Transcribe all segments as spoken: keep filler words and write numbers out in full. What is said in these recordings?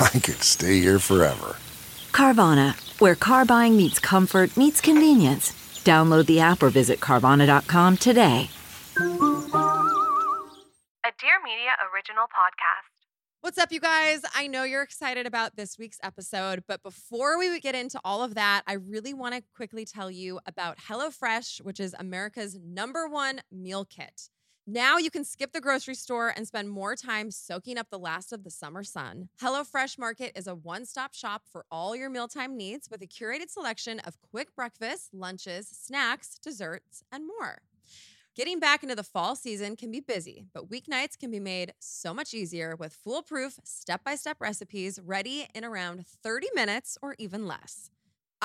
I could stay here forever. Carvana, where car buying meets comfort meets convenience. Download the app or visit Carvana dot com today. A Dear Media original podcast. What's up, you guys? I know you're excited about this week's episode, but before we get into all of that, I really want to quickly tell you about HelloFresh, which is America's number one meal kit. Now you can skip the grocery store and spend more time soaking up the last of the summer sun. HelloFresh Market is a one-stop shop for all your mealtime needs with a curated selection of quick breakfasts, lunches, snacks, desserts, and more. Getting back into the fall season can be busy, but weeknights can be made so much easier with foolproof, step-by-step recipes ready in around thirty minutes or even less.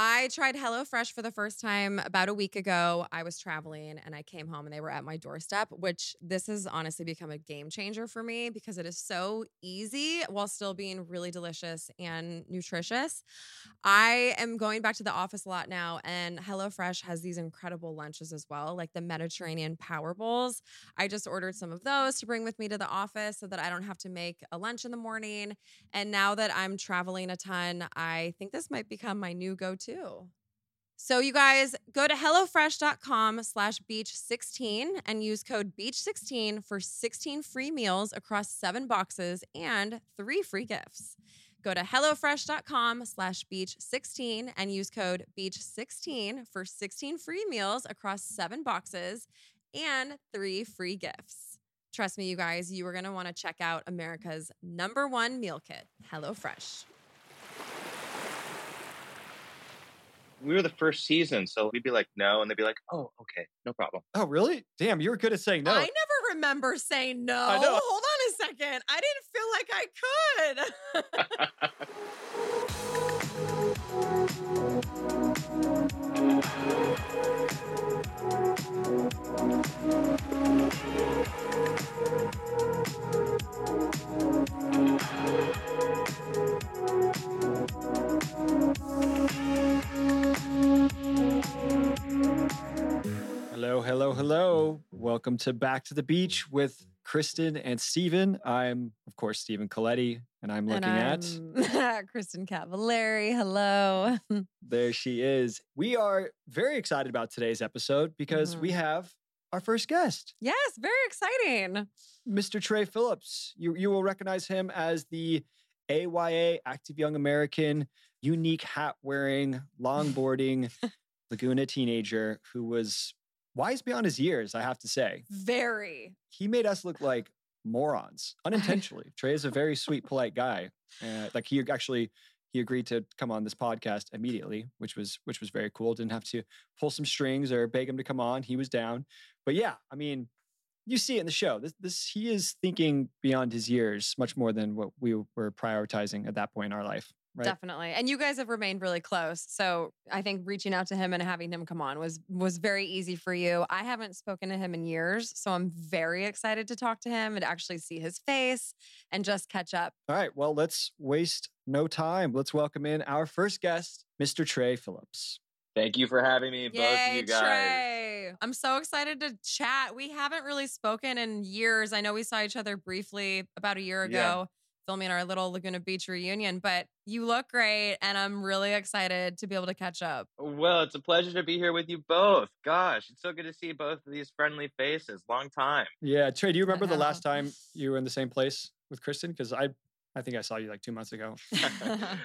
I tried HelloFresh for the first time about a week ago. I was traveling and I came home and they were at my doorstep, which this has honestly become a game changer for me because it is so easy while still being really delicious and nutritious. I am going back to the office a lot now, and HelloFresh has these incredible lunches as well, like the Mediterranean Power Bowls. I just ordered some of those to bring with me to the office so that I don't have to make a lunch in the morning. And now that I'm traveling a ton, I think this might become my new go-to. Too. So you guys, go to HelloFresh dot com slash beach sixteen and use code beach sixteen for sixteen free meals across seven boxes and three free gifts. Go to HelloFresh dot com slash beach sixteen and use code beach sixteen for sixteen free meals across seven boxes and three free gifts. Trust me, you guys, you are going to want to check out America's number one meal kit, HelloFresh. We were the first season, so we'd be like, no. And they'd be like, oh, okay, no problem. Oh, really? Damn, you were good at saying no. I never remember saying no. I know. Hold on a second. I didn't feel like I could. Hello, hello, hello. Welcome to Back to the Beach with Kristin and Stephen. I'm, of course, Stephen Colletti, and I'm looking and I'm at... Kristin Cavallari, hello. There she is. We are very excited about today's episode because mm-hmm. we have our first guest. Yes, very exciting. Mister Trey Phillips. You, you will recognize him as the A Y A, Active Young American, unique hat-wearing, longboarding Laguna teenager who was... wise beyond his years, I have to say. Very. He made us look like morons, unintentionally. Trey is a very sweet, polite guy. Uh, like he actually, he agreed to come on this podcast immediately, which was which was very cool. Didn't have to pull some strings or beg him to come on. He was down. But yeah, I mean, you see it in the show. This this he is thinking beyond his years much more than what we were prioritizing at that point in our life. Right. Definitely. And you guys have remained really close. So I think reaching out to him and having him come on was was very easy for you. I haven't spoken to him in years, so I'm very excited to talk to him and actually see his face and just catch up. All right. Well, let's waste no time. Let's welcome in our first guest, Mister Trey Phillips. Thank you for having me, both Yay, of you guys. Trey. I'm so excited to chat. We haven't really spoken in years. I know we saw each other briefly about a year ago. Yeah. Filming our little Laguna Beach reunion, but you look great and I'm really excited to be able to catch up. Well, it's a pleasure to be here with you both. Gosh, it's so good to see both of these friendly faces. Long time. Yeah. Trey, do you remember the last time you were in the same place with Kristin? Because I I think I saw you like two months ago.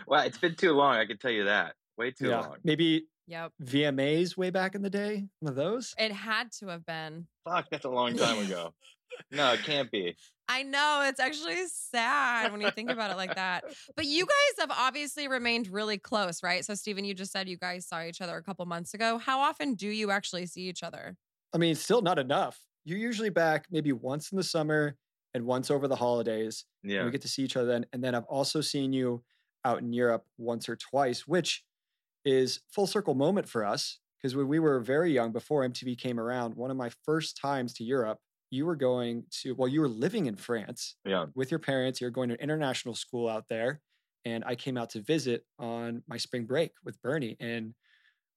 Well, it's been too long. I can tell you that. Way too yeah, long. Maybe yep. V M As way back in the day. One of those. It had to have been. Fuck, that's a long time ago. No, it can't be. I know. It's actually sad when you think about it like that. But you guys have obviously remained really close, right? So, Stephen, you just said you guys saw each other a couple months ago. How often do you actually see each other? I mean, still not enough. You're usually back maybe once in the summer and once over the holidays. Yeah. And we get to see each other then. And then I've also seen you out in Europe once or twice, which is full circle moment for us. Because when we were very young, before M T V came around, one of my first times to Europe, you were going to, well, you were living in France yeah. with your parents. You were going to an international school out there. And I came out to visit on my spring break with Bernie. And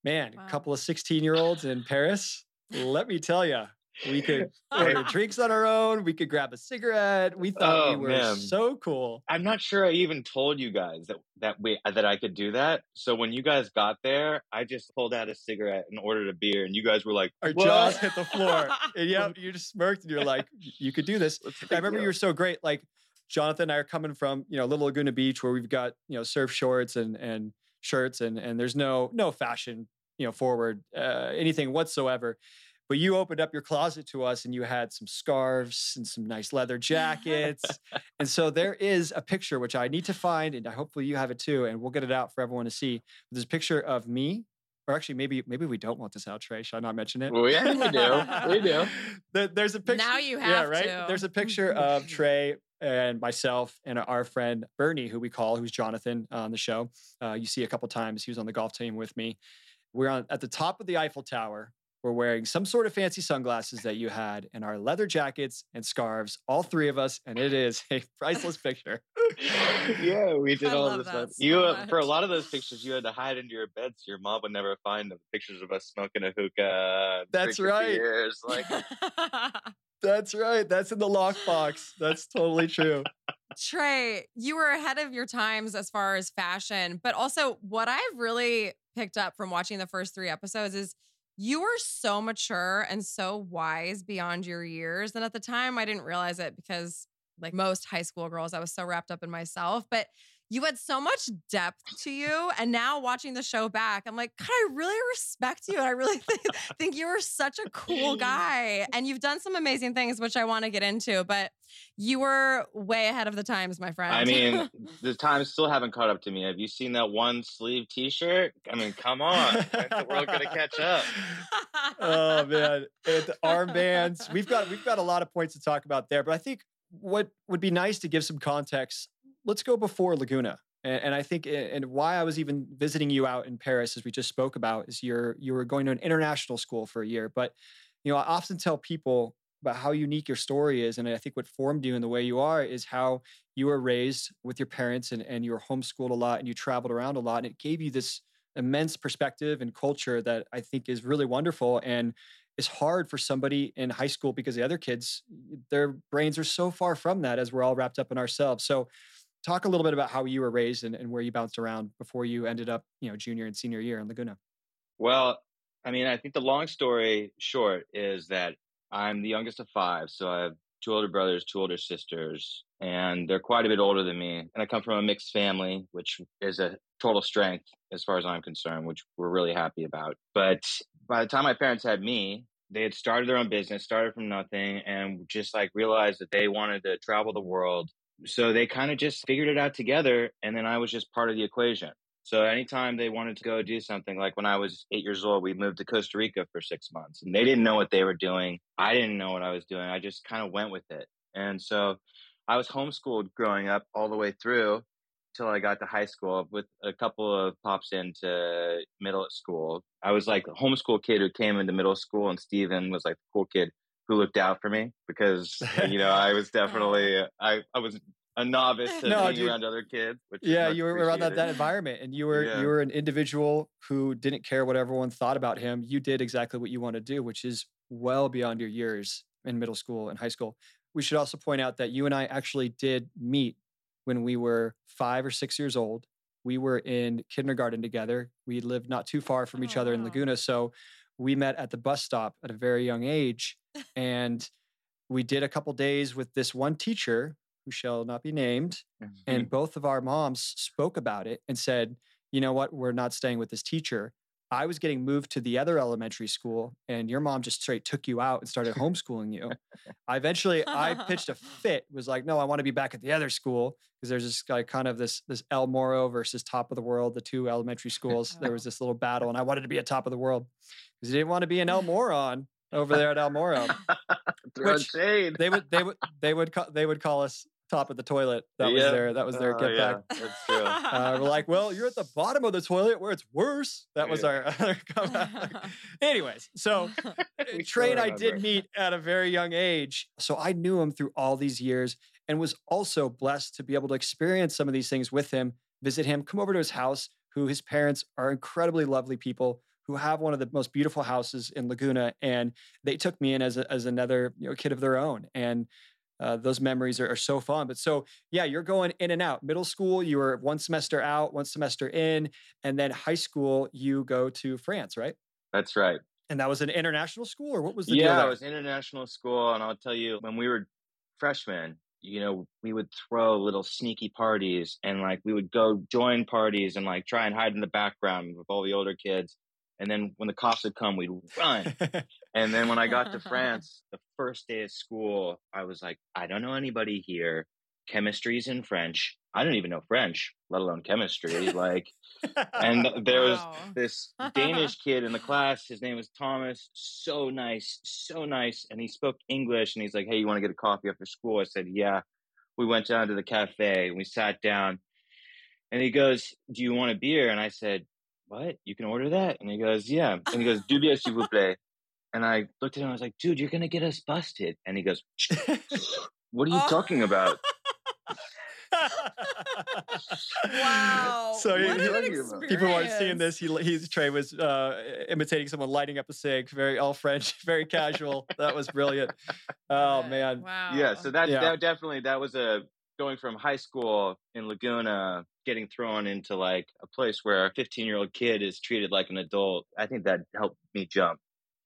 man, wow. a couple of sixteen-year-olds in Paris, let me tell you, we could order drinks on our own. We could grab a cigarette. We thought oh, we were man. so cool. I'm not sure I even told you guys that that we that I could do that. So when you guys got there, I just pulled out a cigarette and ordered a beer, and you guys were like, "Our what? jaws hit the floor." And yeah, you just smirked and you're like, "You could do this." I remember you were so great. Like Jonathan and I are coming from you know Little Laguna Beach, where we've got you know surf shorts and and shirts, and and there's no no fashion you know forward uh, anything whatsoever. But you opened up your closet to us and you had some scarves and some nice leather jackets. And so there is a picture, which I need to find, and hopefully you have it too, and we'll get it out for everyone to see. There's a picture of me, or actually maybe maybe we don't want this out, Trey. Should I not mention it? Well, yeah, we do. We do. There, there's a picture. Now you have yeah, right? to. There's a picture of Trey and myself and our friend Bernie, who we call, who's Jonathan on the show. Uh, you see a couple times. He was on the golf team with me. We're on at the top of the Eiffel Tower. We're wearing some sort of fancy sunglasses that you had and our leather jackets and scarves, all three of us. And it is a priceless picture. Yeah, we did I all of this stuff. So you, uh, for a lot of those pictures, you had to hide under your bed so your mom would never find them. Pictures of us smoking a hookah. That's right. Beers, like. That's right. That's in the lockbox. That's totally true. Trey, you were ahead of your times as far as fashion. But also what I've really picked up from watching the first three episodes is you were so mature and so wise beyond your years. And at the time, I didn't realize it because, like most high school girls, I was so wrapped up in myself. But you had so much depth to you. And now watching the show back, I'm like, God, I really respect you. And I really th- think you were such a cool guy. And you've done some amazing things, which I want to get into. But you were way ahead of the times, my friend. I mean, the times still haven't caught up to me. Have you seen that one sleeve T-shirt? I mean, come on. When's the world going to catch up? Oh, man. And the armbands. We've got, we've got a lot of points to talk about there. But I think what would be nice to give some context, let's go before Laguna. And, and I think, and why I was even visiting you out in Paris, as we just spoke about, is you're, you were going to an international school for a year. But, you know, I often tell people about how unique your story is. And I think what formed you in the way you are is how you were raised with your parents and, and you were homeschooled a lot and you traveled around a lot. And it gave you this immense perspective and culture that I think is really wonderful. And it's hard for somebody in high school because the other kids, their brains are so far from that as we're all wrapped up in ourselves. So talk a little bit about how you were raised and, and where you bounced around before you ended up, you know, junior and senior year in Laguna. Well, I mean, I think the long story short is that I'm the youngest of five. So I have two older brothers, two older sisters, and they're quite a bit older than me. And I come from a mixed family, which is a total strength as far as I'm concerned, which we're really happy about. But by the time my parents had me, they had started their own business, started from nothing, and just like realized that they wanted to travel the world. So they kind of just figured it out together. And then I was just part of the equation. So anytime they wanted to go do something, like when I was eight years old, we moved to Costa Rica for six months and they didn't know what they were doing. I didn't know what I was doing. I just kind of went with it. And so I was homeschooled growing up all the way through till I got to high school with a couple of pops into middle school. I was like a homeschool kid who came into middle school and Stephen was like the cool kid who looked out for me because, you know, I was definitely, I, I was a novice to no, being dude. around other kids. Which yeah, you were around that, that environment, and you were yeah. you were an individual who didn't care what everyone thought about him. You did exactly what you want to do, which is well beyond your years in middle school and high school. We should also point out that you and I actually did meet when we were five or six years old. We were in kindergarten together. We lived not too far from oh, each other wow. in Laguna, so we met at the bus stop at a very young age, and we did a couple days with this one teacher who shall not be named, mm-hmm. and both of our moms spoke about it and said, you know what, we're not staying with this teacher. I was getting moved to the other elementary school and your mom just straight took you out and started homeschooling you. I eventually, I pitched a fit, was like, no, I want to be back at the other school because there's this like, kind of this, this El Morro versus Top of the World, the two elementary schools. There was this little battle and I wanted to be at Top of the World because I didn't want to be an El Moron over there at El Morro. Which shade. They would, they would, they would, ca- they would call us Top of the Toilet. That yep. was their, that was their uh, get yeah, back. That's true. Uh, we're like, well, you're at the bottom of the toilet where it's worse. That was yeah. our, our come out. Anyways, so Trey sure and I did meet at a very young age. So I knew him through all these years and was also blessed to be able to experience some of these things with him, visit him, come over to his house, who his parents are incredibly lovely people who have one of the most beautiful houses in Laguna. And they took me in as a, as another you know, kid of their own. And Uh, those memories are, are so fun. But so, yeah, you're going in and out. Middle school, you were one semester out, one semester in. And then high school, you go to France, right? That's right. And that was an international school or what was the yeah, deal? Yeah, it was international school. And I'll tell you, when we were freshmen, you know, we would throw little sneaky parties and like we would go join parties and like try and hide in the background with all the older kids. And then when the cops would come, we'd run. And then when I got to France, the first day of school, I was like, I don't know anybody here. Chemistry's in French. I don't even know French, let alone chemistry. Like, and there wow. was this Danish kid in the class. His name was Thomas. So nice, so nice. And he spoke English. And he's like, hey, you want to get a coffee after school? I said, yeah. We went down to the cafe and we sat down. And he goes, do you want a beer? And I said, what? You can order that? And he goes, yeah. And he goes, deux bières, s'il vous plaît. And I looked at him, I was like, dude, you're going to get us busted. And he goes, what are you oh. talking about? Wow. So he, he, people weren't seeing this. He, he's, Trey was uh, imitating someone lighting up a cig, very all French, very casual. That was brilliant. Oh, man. Wow. Yeah, so that, yeah. that definitely, that was a, going from high school in Laguna, getting thrown into like a place where a fifteen-year-old kid is treated like an adult. I think that helped me jump,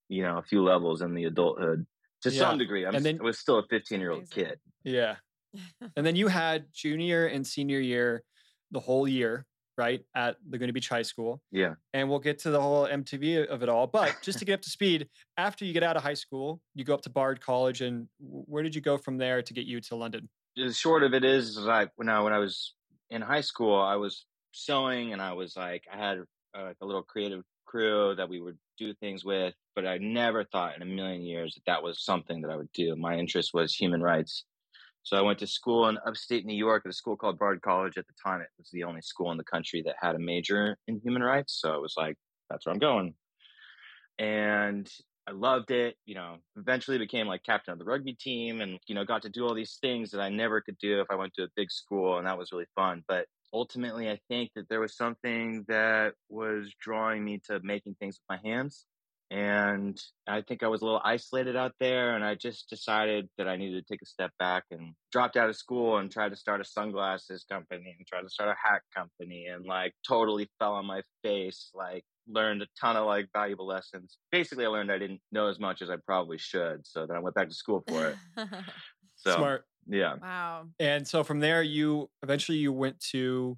you know, a few levels in the adulthood to yeah. some degree. I'm, and then, I was still a fifteen-year-old kid. Yeah. And then you had junior and senior year, the whole year, right? At Laguna Beach High School. Yeah. And we'll get to the whole M T V of it all. But just to get up to speed, after you get out of high school, you go up to Bard College. And where did you go from there to get you to London? The short of it is, like, when I, when I was in high school, I was sewing and I was like, I had uh, like a little creative crew that we would do things with, but I never thought in a million years that that was something that I would do. My interest was human rights. So I went to school in upstate New York at a school called Bard College. At the time, it was the only school in the country that had a major in human rights. So I was like, that's where I'm going. And I loved it, you know, eventually became like captain of the rugby team and, you know, got to do all these things that I never could do if I went to a big school. And that was really fun. But ultimately, I think that there was something that was drawing me to making things with my hands. And I think I was a little isolated out there. And I just decided that I needed to take a step back and dropped out of school and tried to start a sunglasses company and tried to start a hat company and like totally fell on my face, like learned a ton of like valuable lessons. Basically, I learned I didn't know as much as I probably should. So then I went back to school for it. So, smart. Yeah. Wow. And so from there, you eventually you went to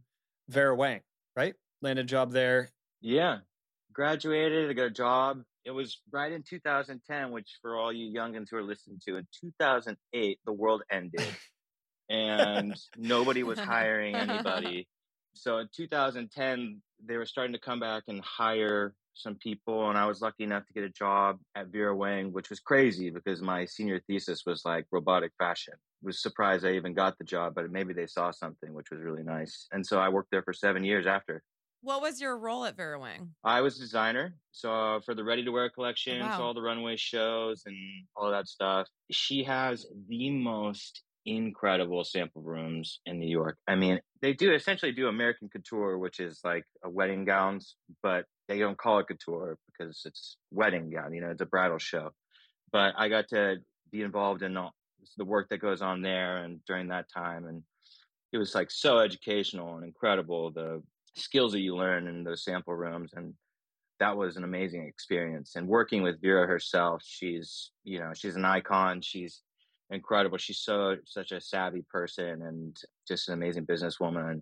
Vera Wang, right? Landed a job there. Yeah. Graduated. I got a job. It was right in two thousand ten, which for all you youngins who are listening to, in two thousand eight, the world ended and nobody was hiring anybody. So in two thousand ten, they were starting to come back and hire some people. And I was lucky enough to get a job at Vera Wang, which was crazy because my senior thesis was like robotic fashion. I was surprised I even got the job, but maybe they saw something, which was really nice. And so I worked there for seven years after. What was your role at Vera Wang? I was designer. So uh, for the ready-to-wear collection, wow. so all the runway shows and all that stuff. She has the most incredible sample rooms in New York. I mean, they do essentially do American couture, which is like a wedding gowns, but they don't call it couture because it's wedding gown, you know, it's a bridal show. But I got to be involved in all the work that goes on there and during that time. And it was like so educational and incredible, the skills that you learn in those sample rooms. And that was an amazing experience. And working with Vera herself, she's, you know, she's an icon. She's incredible. She's so such a savvy person and just an amazing businesswoman.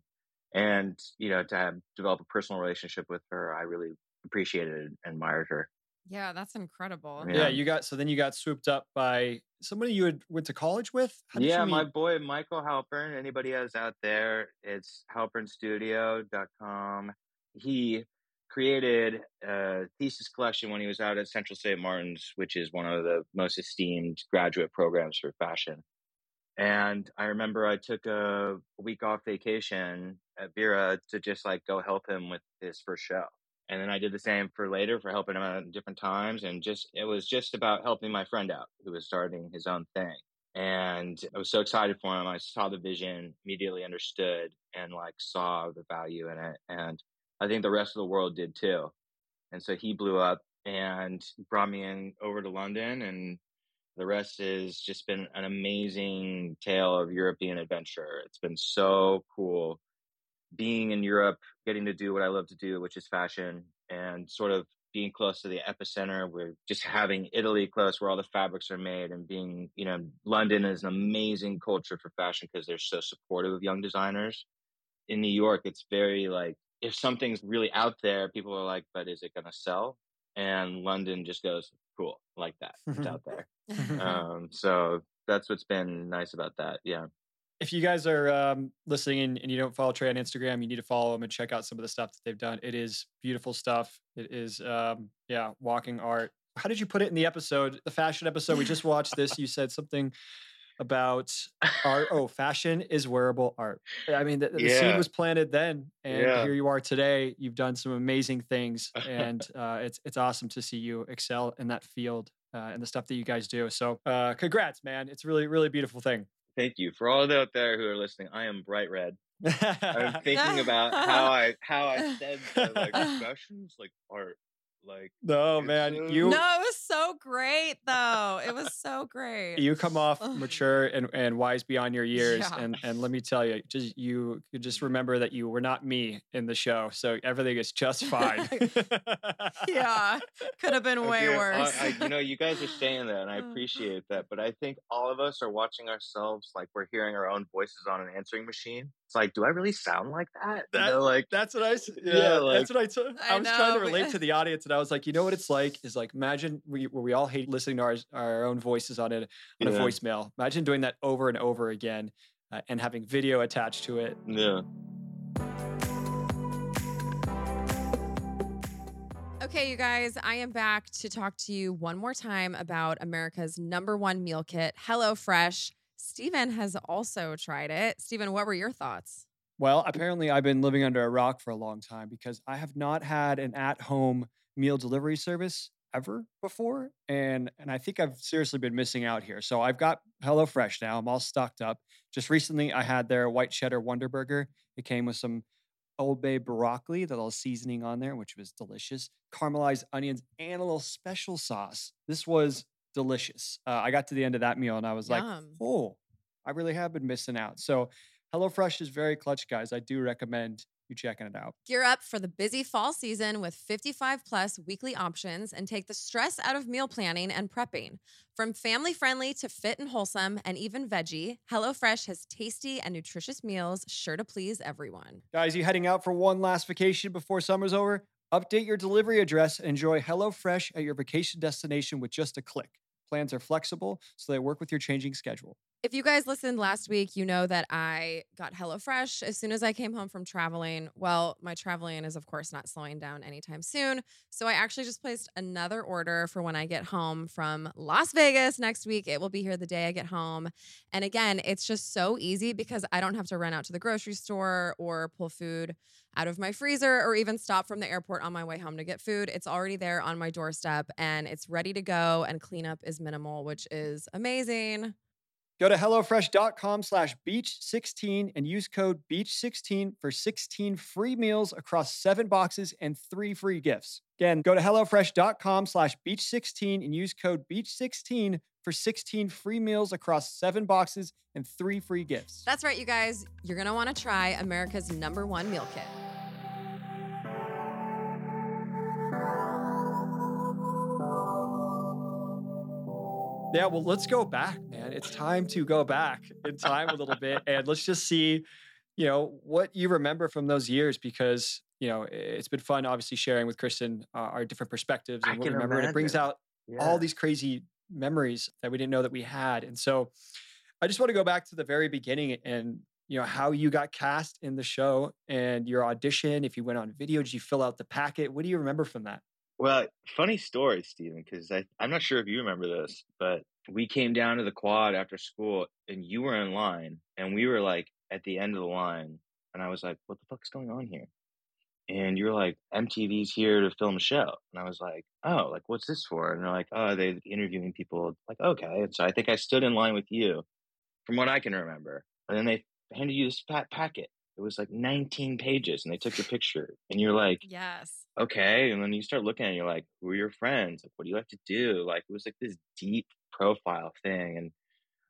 And, you know, to have develop a personal relationship with her, I really appreciated and admired her. Yeah, that's incredible. Yeah. yeah, you got so then you got swooped up by somebody you had went to college with. How did yeah, you meet? My boy Michael Halpern. Anybody else out there? It's Halpern Studio dot com. He created a thesis collection when he was out at Central Saint Martin's, which is one of the most esteemed graduate programs for fashion. And I remember I took a week off vacation at Vera to just like go help him with his first show. And then I did the same for later for helping him out at different times. And just, it was just about helping my friend out who was starting his own thing. And I was so excited for him. I saw the vision, immediately understood and like saw the value in it. And I think the rest of the world did too. And so he blew up and brought me in over to London. And the rest has just been an amazing tale of European adventure. It's been so cool. Being in Europe, getting to do what I love to do, which is fashion, and sort of being close to the epicenter. We're just having Italy close where all the fabrics are made, and being, you know, London is an amazing culture for fashion because they're so supportive of young designers. In New York, it's very like, if something's really out there, people are like, but is it going to sell? And London just goes, cool, like that. It's out there. um, so that's what's been nice about that. Yeah. If you guys are um, listening and, and you don't follow Trey on Instagram, you need to follow him and check out some of the stuff that they've done. It is beautiful stuff. It is, um, yeah, walking art. How did you put it in the episode, the fashion episode? We just watched this. You said something about art. Oh, fashion is wearable art. I mean, the, the yeah. seed was planted then, and yeah. here you are today. You've done some amazing things, and uh, it's it's awesome to see you excel in that field uh, and the stuff that you guys do. So uh, congrats, man. It's really, really beautiful thing. Thank you. For all out there who are listening, I am bright red. I'm thinking about how I how I said that, like fashions, like art, like no man, so... you. No, it was so great though. It was so great. You come off mature and, and wise beyond your years, yeah. and and let me tell you, just you just remember that you were not me in the show, so everything is just fine. yeah, could have been okay, way worse. I, I, you know, you guys are saying that, and I appreciate that, but I think all of us are watching ourselves like we're hearing our own voices on an answering machine. It's like, do I really sound like that? that like that's what I yeah, yeah like, that's what I t- I, I was know, trying to relate but... to the audience, and I was like, you know what it's like is like imagine we where we all hate listening to our our own voices on it on yeah. a voicemail. Imagine doing that over and over again, uh, and having video attached to it. Yeah. Okay, you guys, I am back to talk to you one more time about America's number one meal kit, HelloFresh. Stephen has also tried it. Stephen, what were your thoughts? Well, apparently I've been living under a rock for a long time because I have not had an at-home meal delivery service ever before. And and I think I've seriously been missing out here. So I've got HelloFresh now. I'm all stocked up. Just recently, I had their white cheddar Wonder Burger. It came with some Old Bay broccoli, the little seasoning on there, which was delicious. Caramelized onions and a little special sauce. This was delicious. Uh, I got to the end of that meal and I was Yum. like, oh, I really have been missing out. So HelloFresh is very clutch, guys. I do recommend you checking it out. Gear up for the busy fall season with fifty-five plus weekly options and take the stress out of meal planning and prepping. From family-friendly to fit and wholesome and even veggie, HelloFresh has tasty and nutritious meals sure to please everyone. Guys, you heading out for one last vacation before summer's over? Update your delivery address and enjoy HelloFresh at your vacation destination with just a click. Plans are flexible, so they work with your changing schedule. If you guys listened last week, you know that I got HelloFresh as soon as I came home from traveling. Well, my traveling is, of course, not slowing down anytime soon. So I actually just placed another order for when I get home from Las Vegas next week. It will be here the day I get home. And again, it's just so easy because I don't have to run out to the grocery store or pull food out of my freezer or even stop from the airport on my way home to get food. It's already there on my doorstep and it's ready to go, and cleanup is minimal, which is amazing. Go to HelloFresh dot com slash beach sixteen and use code beach sixteen for sixteen free meals across seven boxes and three free gifts. Again, go to HelloFresh dot com slash beach sixteen and use code beach sixteen for sixteen free meals across seven boxes and three free gifts. That's right, you guys. You're going to want to try America's number one meal kit. Yeah, well, let's go back, man. It's time to go back in time a little bit, and let's just see, you know, what you remember from those years, because, you know, it's been fun, obviously, sharing with Kristin uh, our different perspectives and I what we remember. Imagine. And it brings out yeah. all these crazy memories that we didn't know that we had. And so I just want to go back to the very beginning and, you know, how you got cast in the show and your audition. If you went on video, did you fill out the packet? What do you remember from that? Well, funny story, Stephen, because I'm not sure if you remember this, but we came down to the quad after school and you were in line and we were like at the end of the line. And I was like, what the fuck's going on here? And you're like, M T V's here to film a show. And I was like, oh, like, what's this for? And they're like, oh, they're interviewing people. Like, okay. And so I think I stood in line with you from what I can remember. And then they handed you this fat packet. It was like nineteen pages and they took your picture and you're like, yes, okay. And then you start looking and you're like, who are your friends? Like, what do you like to do? Like, it was like this deep profile thing. And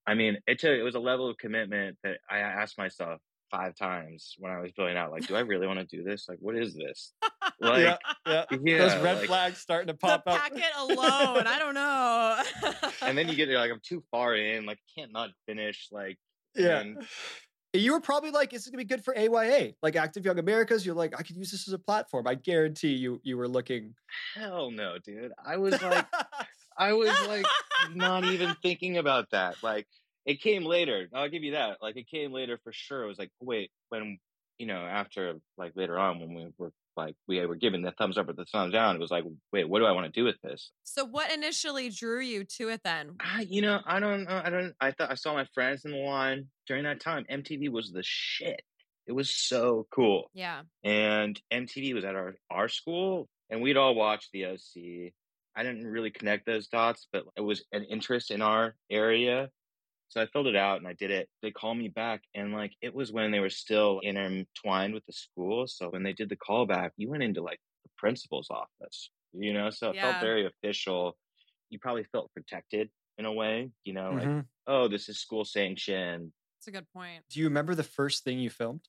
I mean, it took, it was a level of commitment that I asked myself five times when I was filling out, like, do I really want to do this? Like, what is this? Like, yeah, yeah. Yeah, those red like, flags starting to pop the up. Packet alone. I don't know. And then you get there, like, I'm too far in, like, can't not finish. Like, yeah. And, you were probably like, "This is gonna be good for A Y A, like Active Young Americas." You're like, "I could use this as a platform." I guarantee you, you were looking. Hell no, dude! I was like, I was like, not even thinking about that. Like, it came later. I'll give you that. Like, it came later for sure. It was like, wait, when you know, after like later on when we were like we were given the thumbs up or the thumbs down, it was like, wait, what do I want to do with this? So, what initially drew you to it then? I, you know, I don't know. I don't. I thought I saw my friends in the line. During that time, M T V was the shit. It was so cool. Yeah. And M T V was at our, our school and we'd all watch the O C. I didn't really connect those dots, but it was an interest in our area. So I filled it out and I did it. They called me back and like, it was when they were still intertwined with the school. So when they did the call back, you went into like the principal's office, you know? So it yeah. felt very official. You probably felt protected in a way, you know, mm-hmm. like, oh, this is school sanctioned. That's a good point. Do you remember the first thing you filmed?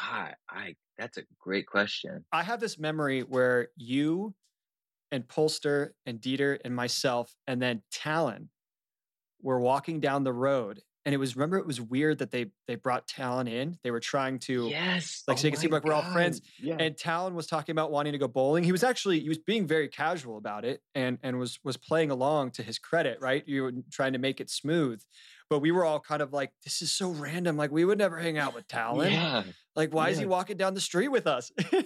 God, I that's a great question. I have this memory where you and Polster and Dieter and myself and then Talon were walking down the road. And it was, remember, it was weird that they they brought Talon in. They were trying to, yes, like, oh so you can seem like we're all friends. Yeah. And Talon was talking about wanting to go bowling. He was actually, he was being very casual about it and, and was was playing along to his credit, right? You were trying to make it smooth. But we were all kind of like, this is so random. Like, we would never hang out with Talon. Yeah. Like, why yeah. is he walking down the street with us? We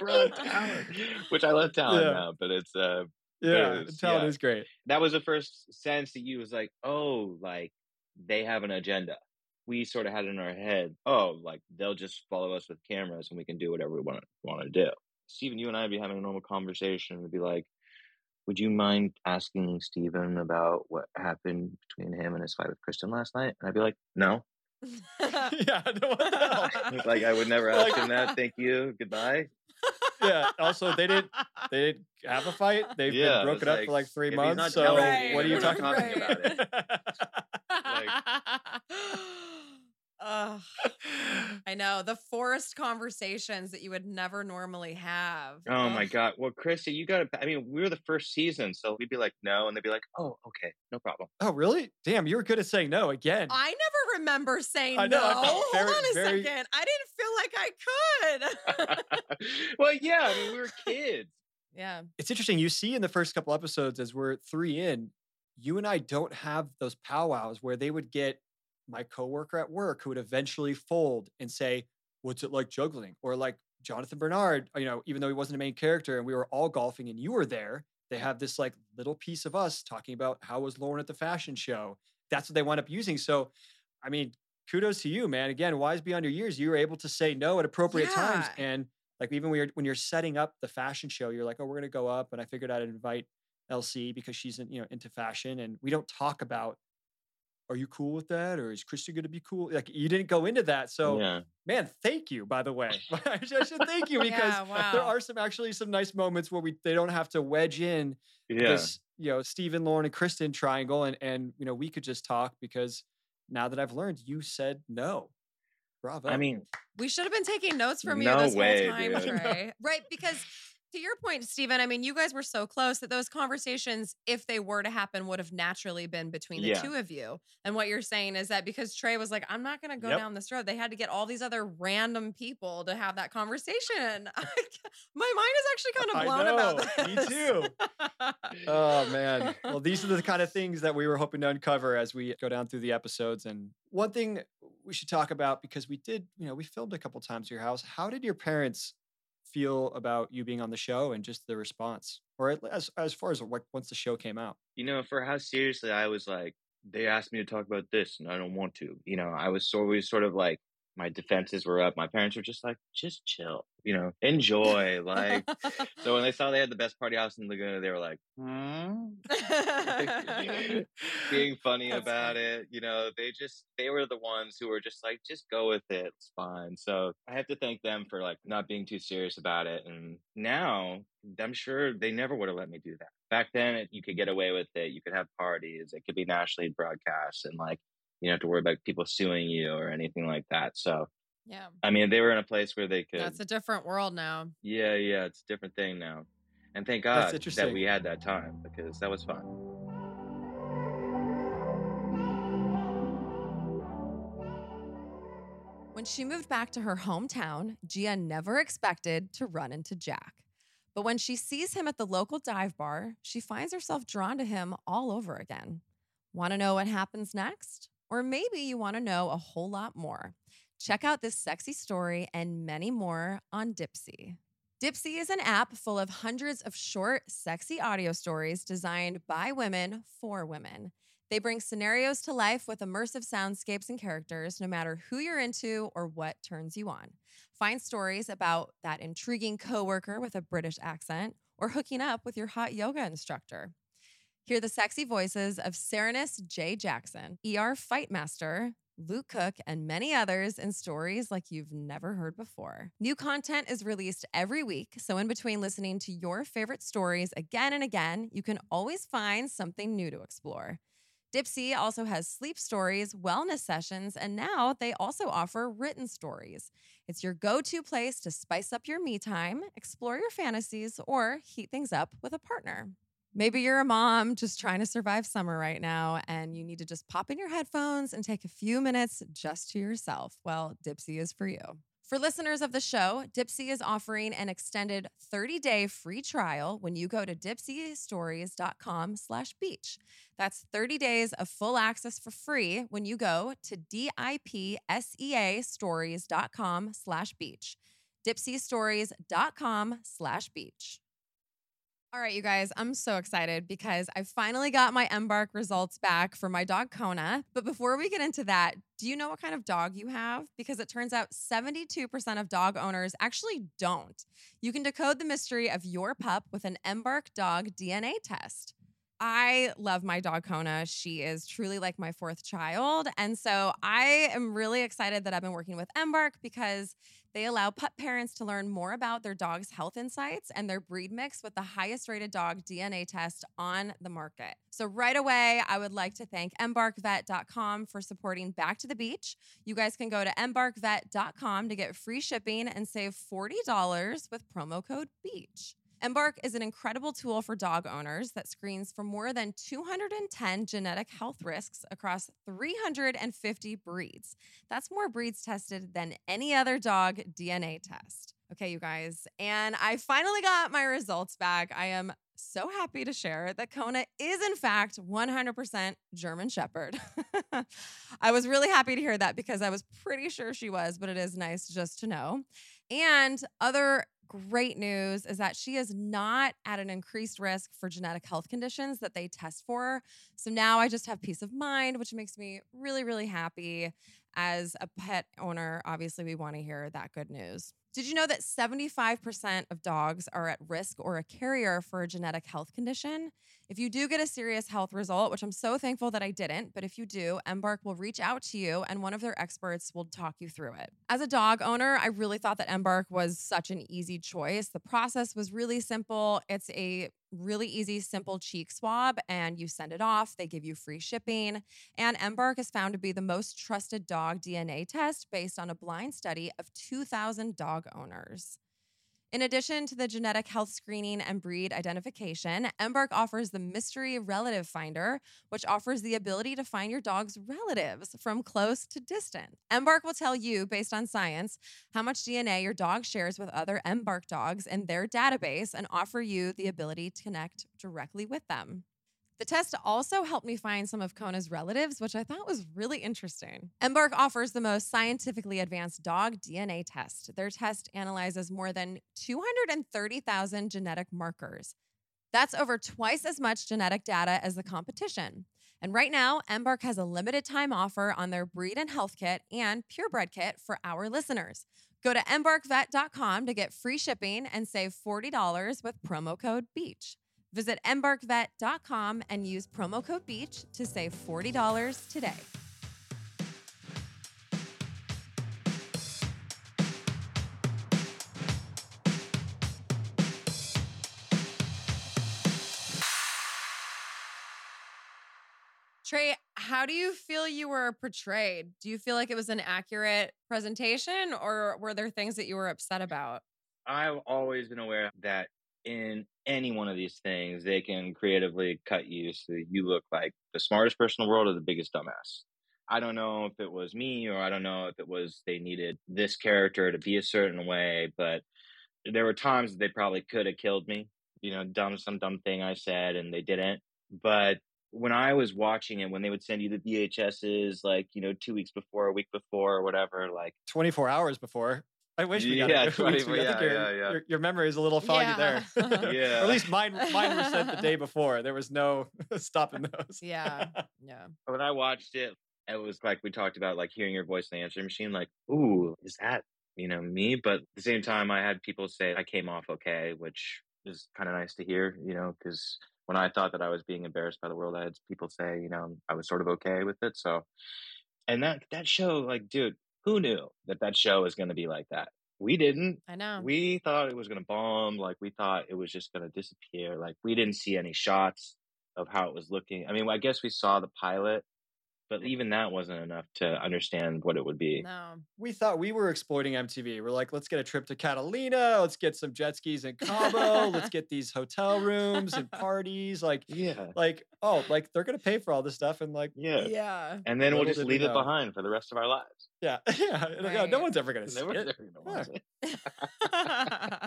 brought Talon, which I love Talon yeah. now, but it's... Uh, yeah, it was, Talon yeah. is great. That was the first sense that you was like, oh, like, they have an agenda. We sort of had it in our head, oh, like, they'll just follow us with cameras and we can do whatever we want, want to do. Stephen, you and I would be having a normal conversation and be like, would you mind asking Stephen about what happened between him and his fight with Kristin last night? And I'd be like, no. yeah, no, what the hell? Like, I would never ask him that. Thank you. Goodbye. Yeah. Also, they didn't they didn't have a fight. They've yeah, been broken up like, for like three months. So right, what are you talking right. about it? Like, oh, I know. The forced conversations that you would never normally have. Oh, oh. my God. Well, Kristin, you got to, I mean, we were the first season, so we'd be like, no. And they'd be like, oh, okay. No problem. Oh, really? Damn, you were good at saying no again. I never remember saying I know, no. I felt very, Hold on a very... second. I didn't feel like I could. Well, yeah, I mean, we were kids. Yeah. It's interesting. You see in the first couple episodes, as we're three in, you and I don't have those powwows where they would get my coworker at work who would eventually fold and say, what's it like juggling? Or like Jonathan Bernard, you know, even though he wasn't a main character and we were all golfing and you were there, they have this like little piece of us talking about how was Lauren at the fashion show. That's what they wound up using. So, I mean, kudos to you, man. Again, wise beyond your years, you were able to say no at appropriate yeah. times. And like, even when you're, when you're setting up the fashion show, you're like, oh, we're going to go up. And I figured I'd invite L C because she's, you know, into fashion. And we don't talk about, are you cool with that? Or is Kristin going to be cool? Like, you didn't go into that. So, yeah. man, thank you, by the way. I should thank you because yeah, wow. there are some actually some nice moments where we they don't have to wedge in yeah. this, you know, Stephen, Lauren, and Kristin triangle. And, and, you know, we could just talk because now that I've learned, you said no. Bravo. I mean, we should have been taking notes from you no this way, whole time, Trey. Right? Because to your point, Stephen, I mean, you guys were so close that those conversations, if they were to happen, would have naturally been between the yeah. two of you. And what you're saying is that because Trey was like, I'm not going to go yep. down this road, they had to get all these other random people to have that conversation. I, my mind is actually kind of blown about this. Me too. Oh, man. Well, these are the kind of things that we were hoping to uncover as we go down through the episodes. And one thing we should talk about, because we did, you know, we filmed a couple times at your house. How did your parents feel about you being on the show and just the response, or as as far as what, once the show came out? You know, for how seriously I was like, they asked me to talk about this and I don't want to. You know, I was always sort of like, my defenses were up. My parents were just like, just chill, you know, enjoy. Like, so when they saw they had the best party house in Laguna, they were like, hmm? being funny That's about funny. It. You know, they just, they were the ones who were just like, just go with it. It's fine. So I have to thank them for like not being too serious about it. And now I'm sure they never would have let me do that. Back then, it, you could get away with it. You could have parties. It could be nationally broadcast and like, you don't have to worry about people suing you or anything like that. So, yeah, I mean, they were in a place where they could. That's a different world now. Yeah, yeah, it's a different thing now. And thank God that we had that time, because that was fun. When she moved back to her hometown, Gia never expected to run into Jack. But when she sees him at the local dive bar, she finds herself drawn to him all over again. Want to know what happens next? Or maybe you want to know a whole lot more. Check out this sexy story and many more on Dipsea. Dipsea is an app full of hundreds of short, sexy audio stories designed by women for women. They bring scenarios to life with immersive soundscapes and characters, no matter who you're into or what turns you on. Find stories about that intriguing coworker with a British accent or hooking up with your hot yoga instructor. Hear the sexy voices of Serenus J. Jackson, E R Fightmaster, Luke Cook, and many others in stories like you've never heard before. New content is released every week, so in between listening to your favorite stories again and again, you can always find something new to explore. Dipsea also has sleep stories, wellness sessions, and now they also offer written stories. It's your go-to place to spice up your me time, explore your fantasies, or heat things up with a partner. Maybe you're a mom just trying to survive summer right now and you need to just pop in your headphones and take a few minutes just to yourself. Well, Dipsea is for you. For listeners of the show, Dipsea is offering an extended thirty-day free trial when you go to DipsyStories.com slash beach. That's thirty days of full access for free when you go to D-I-P-S-E-A-Stories.com slash beach. DipsyStories.com slash beach. All right, you guys, I'm so excited because I finally got my Embark results back for my dog, Kona. But before we get into that, do you know what kind of dog you have? Because it turns out seventy-two percent of dog owners actually don't. You can decode the mystery of your pup with an Embark dog D N A test. I love my dog, Kona. She is truly like my fourth child. And so I am really excited that I've been working with Embark because they allow pup parents to learn more about their dog's health insights and their breed mix with the highest rated dog D N A test on the market. So right away, I would like to thank Embark Vet dot com for supporting Back to the Beach. You guys can go to Embark Vet dot com to get free shipping and save forty dollars with promo code BEACH. Embark is an incredible tool for dog owners that screens for more than two hundred ten genetic health risks across three hundred fifty breeds. That's more breeds tested than any other dog D N A test. Okay, you guys. And I finally got my results back. I am so happy to share that Kona is, in fact, one hundred percent German Shepherd. I was really happy to hear that because I was pretty sure she was, but it is nice just to know. And other great news is that she is not at an increased risk for genetic health conditions that they test for. So now I just have peace of mind, which makes me really, really happy. As a pet owner, obviously, we want to hear that good news. Did you know that seventy-five percent of dogs are at risk or a carrier for a genetic health condition? If you do get a serious health result, which I'm so thankful that I didn't, but if you do, Embark will reach out to you and one of their experts will talk you through it. As a dog owner, I really thought that Embark was such an easy choice. The process was really simple. It's a really easy, simple cheek swab, and you send it off. They give you free shipping. And Embark is found to be the most trusted dog D N A test based on a blind study of two thousand dog owners. In addition to the genetic health screening and breed identification, Embark offers the Mystery Relative Finder, which offers the ability to find your dog's relatives from close to distant. Embark will tell you, based on science, how much D N A your dog shares with other Embark dogs in their database and offer you the ability to connect directly with them. The test also helped me find some of Kona's relatives, which I thought was really interesting. Embark offers the most scientifically advanced dog D N A test. Their test analyzes more than two hundred thirty thousand genetic markers. That's over twice as much genetic data as the competition. And right now, Embark has a limited time offer on their breed and health kit and purebred kit for our listeners. Go to embark vet dot com to get free shipping and save forty dollars with promo code BEACH. Visit embark vet dot com and use promo code BEACH to save forty dollars today. Trey, how do you feel you were portrayed? Do you feel like it was an accurate presentation, or were there things that you were upset about? I've always been aware that in any one of these things, they can creatively cut you so that you look like the smartest person in the world or the biggest dumbass. I don't know if it was me, or I don't know if it was they needed this character to be a certain way, but there were times that they probably could have killed me, you know, dumb, some dumb thing I said, and they didn't. But when I was watching it, when they would send you the V H Ses, like, you know, two weeks before, a week before, or whatever, like twenty-four hours before. I wish we got yeah, it. twenty, we yeah, think your, yeah, yeah. Your, your memory is a little foggy yeah. there. yeah. Or at least mine mine were sent the day before. There was no stopping those. Yeah. Yeah. When I watched it, it was like we talked about, like hearing your voice in the answering machine, like, ooh, is that, you know, me? But at the same time, I had people say I came off okay, which is kind of nice to hear, you know, because when I thought that I was being embarrassed by the world, I had people say, you know, I was sort of okay with it. So, and that that show, like, dude, who knew that that show was going to be like that? We didn't. I know. We thought it was going to bomb. Like, we thought it was just going to disappear. Like, we didn't see any shots of how it was looking. I mean, I guess we saw the pilot, but even that wasn't enough to understand what it would be. No. We thought we were exploiting M T V. We're like, let's get a trip to Catalina. Let's get some jet skis in Cabo. Let's get these hotel rooms and parties. Like, yeah. Like, oh, like they're going to pay for all this stuff. And like, yeah. Yeah. And then we'll just leave it behind for the rest of our lives. Yeah. Yeah. Right. No one's ever going to see it. Yeah.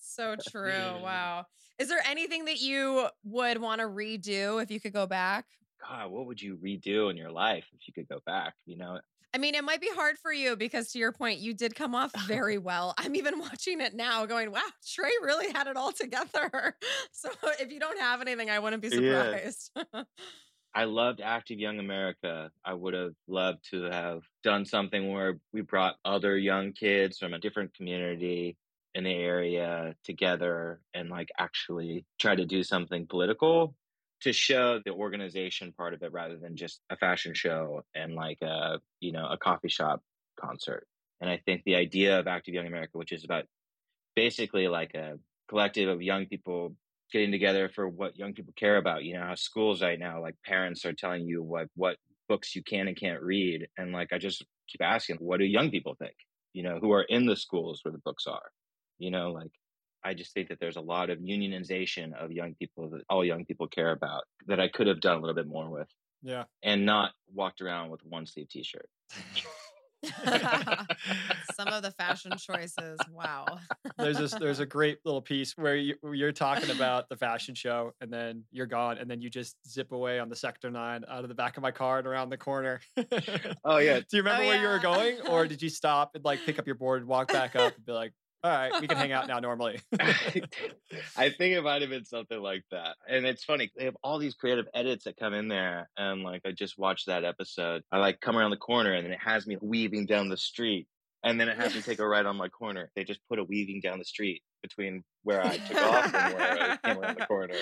So true. Wow. Is there anything that you would want to redo if you could go back? God, what would you redo in your life if you could go back, you know? I mean, it might be hard for you because, to your point, you did come off very well. I'm even watching it now going, wow, Trey really had it all together. So if you don't have anything, I wouldn't be surprised. Yeah. I loved Active Young America. I would have loved to have done something where we brought other young kids from a different community in the area together and like actually try to do something political to show the organization part of it rather than just a fashion show and like a, you know, a coffee shop concert. And I think the idea of Active Young America, which is about basically like a collective of young people getting together for what young people care about, you know, how schools right now, like parents are telling you what, what books you can and can't read. And like, I just keep asking, what do young people think, you know, who are in the schools where the books are, you know, like, I just think that there's a lot of unionization of young people that all young people care about that I could have done a little bit more with. Yeah. And not walked around with one sleeve t-shirt. Some of the fashion choices. Wow. There's this, there's a great little piece where, you, where you're talking about the fashion show and then you're gone. And then you just zip away on the Sector nine out of the back of my car and around the corner. Oh yeah. Do you remember oh, where yeah. you were going, or did you stop and like pick up your board and walk back up and be like, all right, we can hang out now normally. I think it might have been something like that. And it's funny, they have all these creative edits that come in there. And like, I just watched that episode. I like come around the corner and then it has me weaving down the street. And then it has me take a right on my corner. They just put a weaving down the street between where I took off and where I came around the corner.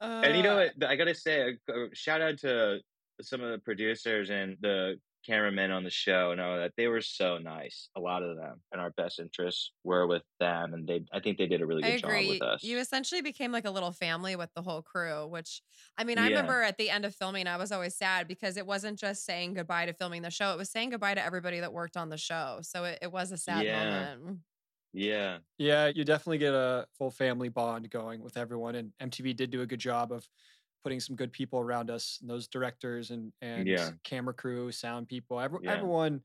Uh, and you know what? I got to say, a shout out to some of the producers and the cameramen on the show and all that. They were so nice, a lot of them, and our best interests were with them, and they I think they did a really good job with us. You essentially became like a little family with the whole crew, which I mean, I yeah. remember at the end of filming, I was always sad because it wasn't just saying goodbye to filming the show, it was saying goodbye to everybody that worked on the show. So it, it was a sad yeah. moment. Yeah. Yeah, you definitely get a full family bond going with everyone. And M T V did do a good job of putting some good people around us, and those directors and, and yeah. camera crew, sound people, every, yeah. everyone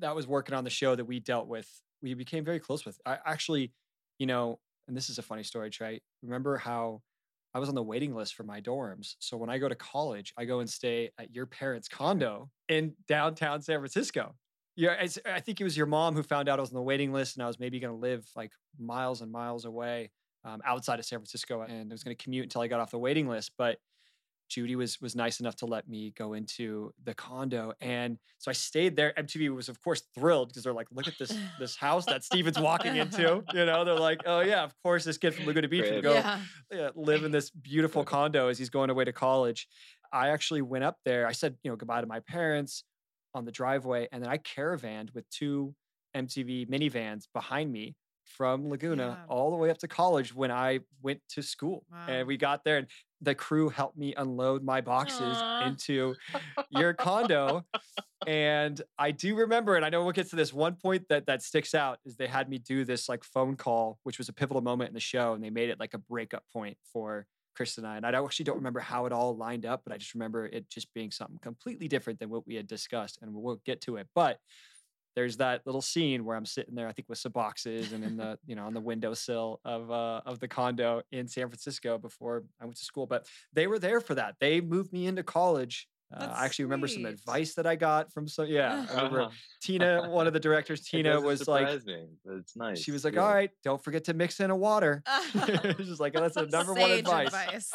that was working on the show that we dealt with, we became very close with. I actually, you know, and this is a funny story, Trey. Remember how I was on the waiting list for my dorms. So when I go to college, I go and stay at your parents' condo in downtown San Francisco. Yeah, I think it was your mom who found out I was on the waiting list and I was maybe going to live like miles and miles away um, outside of San Francisco, and I was going to commute until I got off the waiting list. But Judy was was nice enough to let me go into the condo. And so I stayed there. M T V was, of course, thrilled because they're like, look at this this house that Steven's walking into. You know, they're like, oh, yeah, of course, this kid from Laguna Beach would go yeah. Yeah, live in this beautiful condo as he's going away to college. I actually went up there. I said, you know, goodbye to my parents on the driveway. And then I caravanned with two M T V minivans behind me from Laguna yeah. all the way up to college when I went to school. Wow. And we got there and the crew helped me unload my boxes Aww. into your condo. And I do remember, and I know we'll get to this one point that that sticks out, is they had me do this like phone call, which was a pivotal moment in the show. And they made it like a breakup point for Chris and I, and I actually don't remember how it all lined up, but I just remember it just being something completely different than what we had discussed, and we'll get to it. But there's that little scene where I'm sitting there, I think with some boxes and in the, you know, on the windowsill of uh, of the condo in San Francisco before I went to school. But they were there for that. They moved me into college. Uh, I actually sweet. remember some advice that I got from some, yeah. I remember Tina, one of the directors, Tina was surprising. like, it's nice. She was like, yeah. all right, don't forget to mix in a water. She's like, oh, that's the number one advice. advice.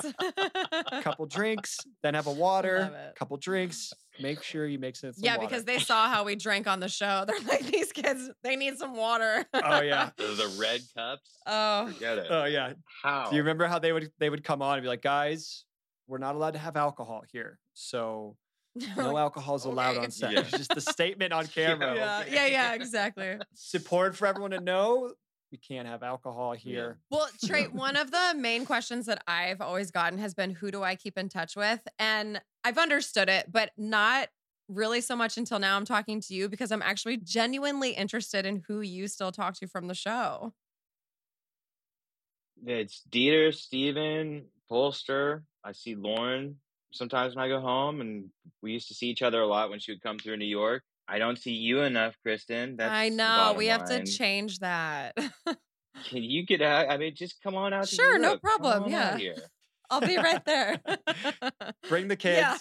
Couple drinks, then have a water, couple drinks. Make sure you mix in some yeah, water. Yeah, because they saw how we drank on the show. They're like, these kids, they need some water. Oh, yeah. The red cups. Oh. Forget it. Oh, yeah. How? Do you remember how they would they would come on and be like, guys, we're not allowed to have alcohol here. So no alcohol is allowed okay. on set. Yeah. It's just the statement on camera. Yeah, yeah, yeah, exactly. It's important for everyone to know we can't have alcohol here. Yeah. Well, Trey, one of the main questions that I've always gotten has been, who do I keep in touch with? And I've understood it, but not really so much until now. I'm talking to you because I'm actually genuinely interested in who you still talk to from the show. It's Dieter, Steven, Polster. I see Lauren sometimes when I go home, and we used to see each other a lot when she would come through New York. I don't see you enough, Kristin. That's I know. We have line. to change that. Can you get out? I mean, just come on out. Sure. To no problem. Yeah. Here. I'll be right there. Bring the kids. Yeah,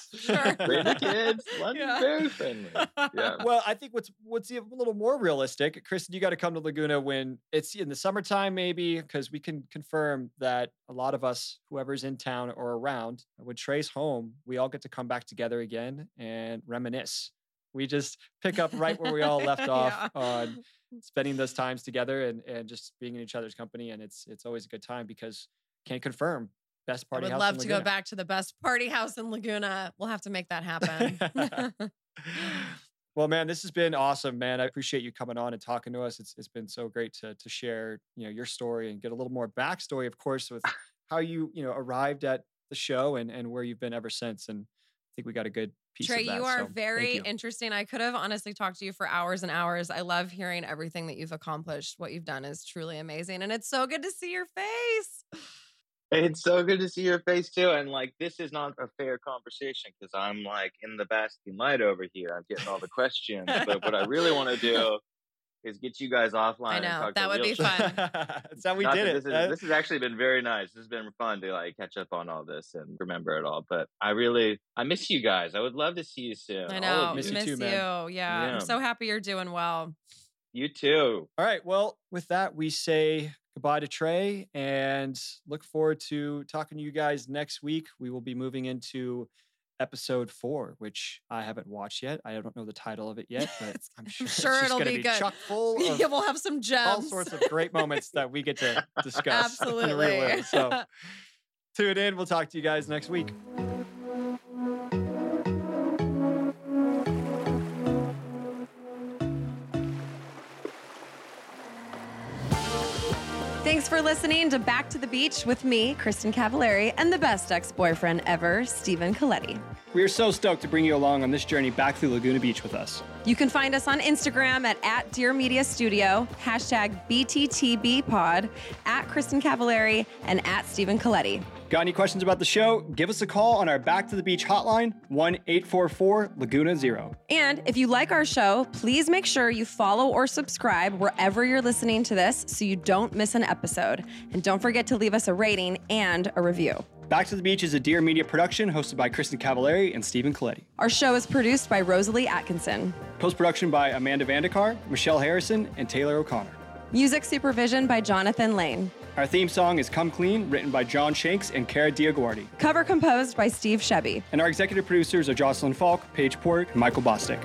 sure. Bring the kids. London's yeah. very friendly. Yeah. Well, I think what's what's a little more realistic, Kristin, you got to come to Laguna when it's in the summertime, maybe, because we can confirm that a lot of us, whoever's in town or around, when Trey's home, we all get to come back together again and reminisce. We just pick up right where we all left off yeah. on spending those times together and, and just being in each other's company. And it's it's always a good time because can't confirm. Best party I would house love to go back to the best party house in Laguna. We'll have to make that happen. Well, man, this has been awesome, man. I appreciate you coming on and talking to us. It's it's been so great to to share, you know, your story and get a little more backstory, of course, with how you, you know, arrived at the show and, and where you've been ever since. And I think we got a good piece Trey, of that. Trey, you are so, very you. interesting. I could have honestly talked to you for hours and hours. I love hearing everything that you've accomplished. What you've done is truly amazing. And it's so good to see your face. It's so good to see your face, too. And, like, this is not a fair conversation because I'm, like, in the basking light over here. I'm getting all the questions. But what I really want to do is get you guys offline. I know. And talk that would be show. fun. That's how we not did that it. This, is, uh, this has actually been very nice. This has been fun to, like, catch up on all this and remember it all. But I really, I miss you guys. I would love to see you soon. I know. All of miss you, miss too, you. Man. Yeah. yeah. I'm so happy you're doing well. You, too. All right. Well, with that, we say goodbye to Trey and look forward to talking to you guys next week. We will be moving into episode four, which I haven't watched yet. I don't know the title of it yet, but I'm sure, I'm sure it'll be, be good. Chock full of yeah, we'll have some gems. All sorts of great moments that we get to discuss. Absolutely. In the real world. So tune in. We'll talk to you guys next week. Thanks for listening to Back to the Beach with me, Kristin Cavallari, and the best ex-boyfriend ever, Stephen Colletti. We are so stoked to bring you along on this journey back through Laguna Beach with us. You can find us on Instagram at, at Dear Media Studio, hashtag B T T B pod, at Kristin Cavallari, and at Stephen Colletti. Got any questions about the show? Give us a call on our Back to the Beach hotline, one eight four four Laguna zero. And if you like our show, please make sure you follow or subscribe wherever you're listening to this so you don't miss an episode. And don't forget to leave us a rating and a review. Back to the Beach is a Dear Media production hosted by Kristin Cavallari and Stephen Colletti. Our show is produced by Rosalie Atkinson. Post-production by Amanda Vandekar, Michelle Harrison, and Taylor O'Connor. Music supervision by Jonathan Lane. Our theme song is Come Clean, written by John Shanks and Cara Diaguardi. Cover composed by Steve Shebby. And our executive producers are Jocelyn Falk, Paige Port, and Michael Bostic.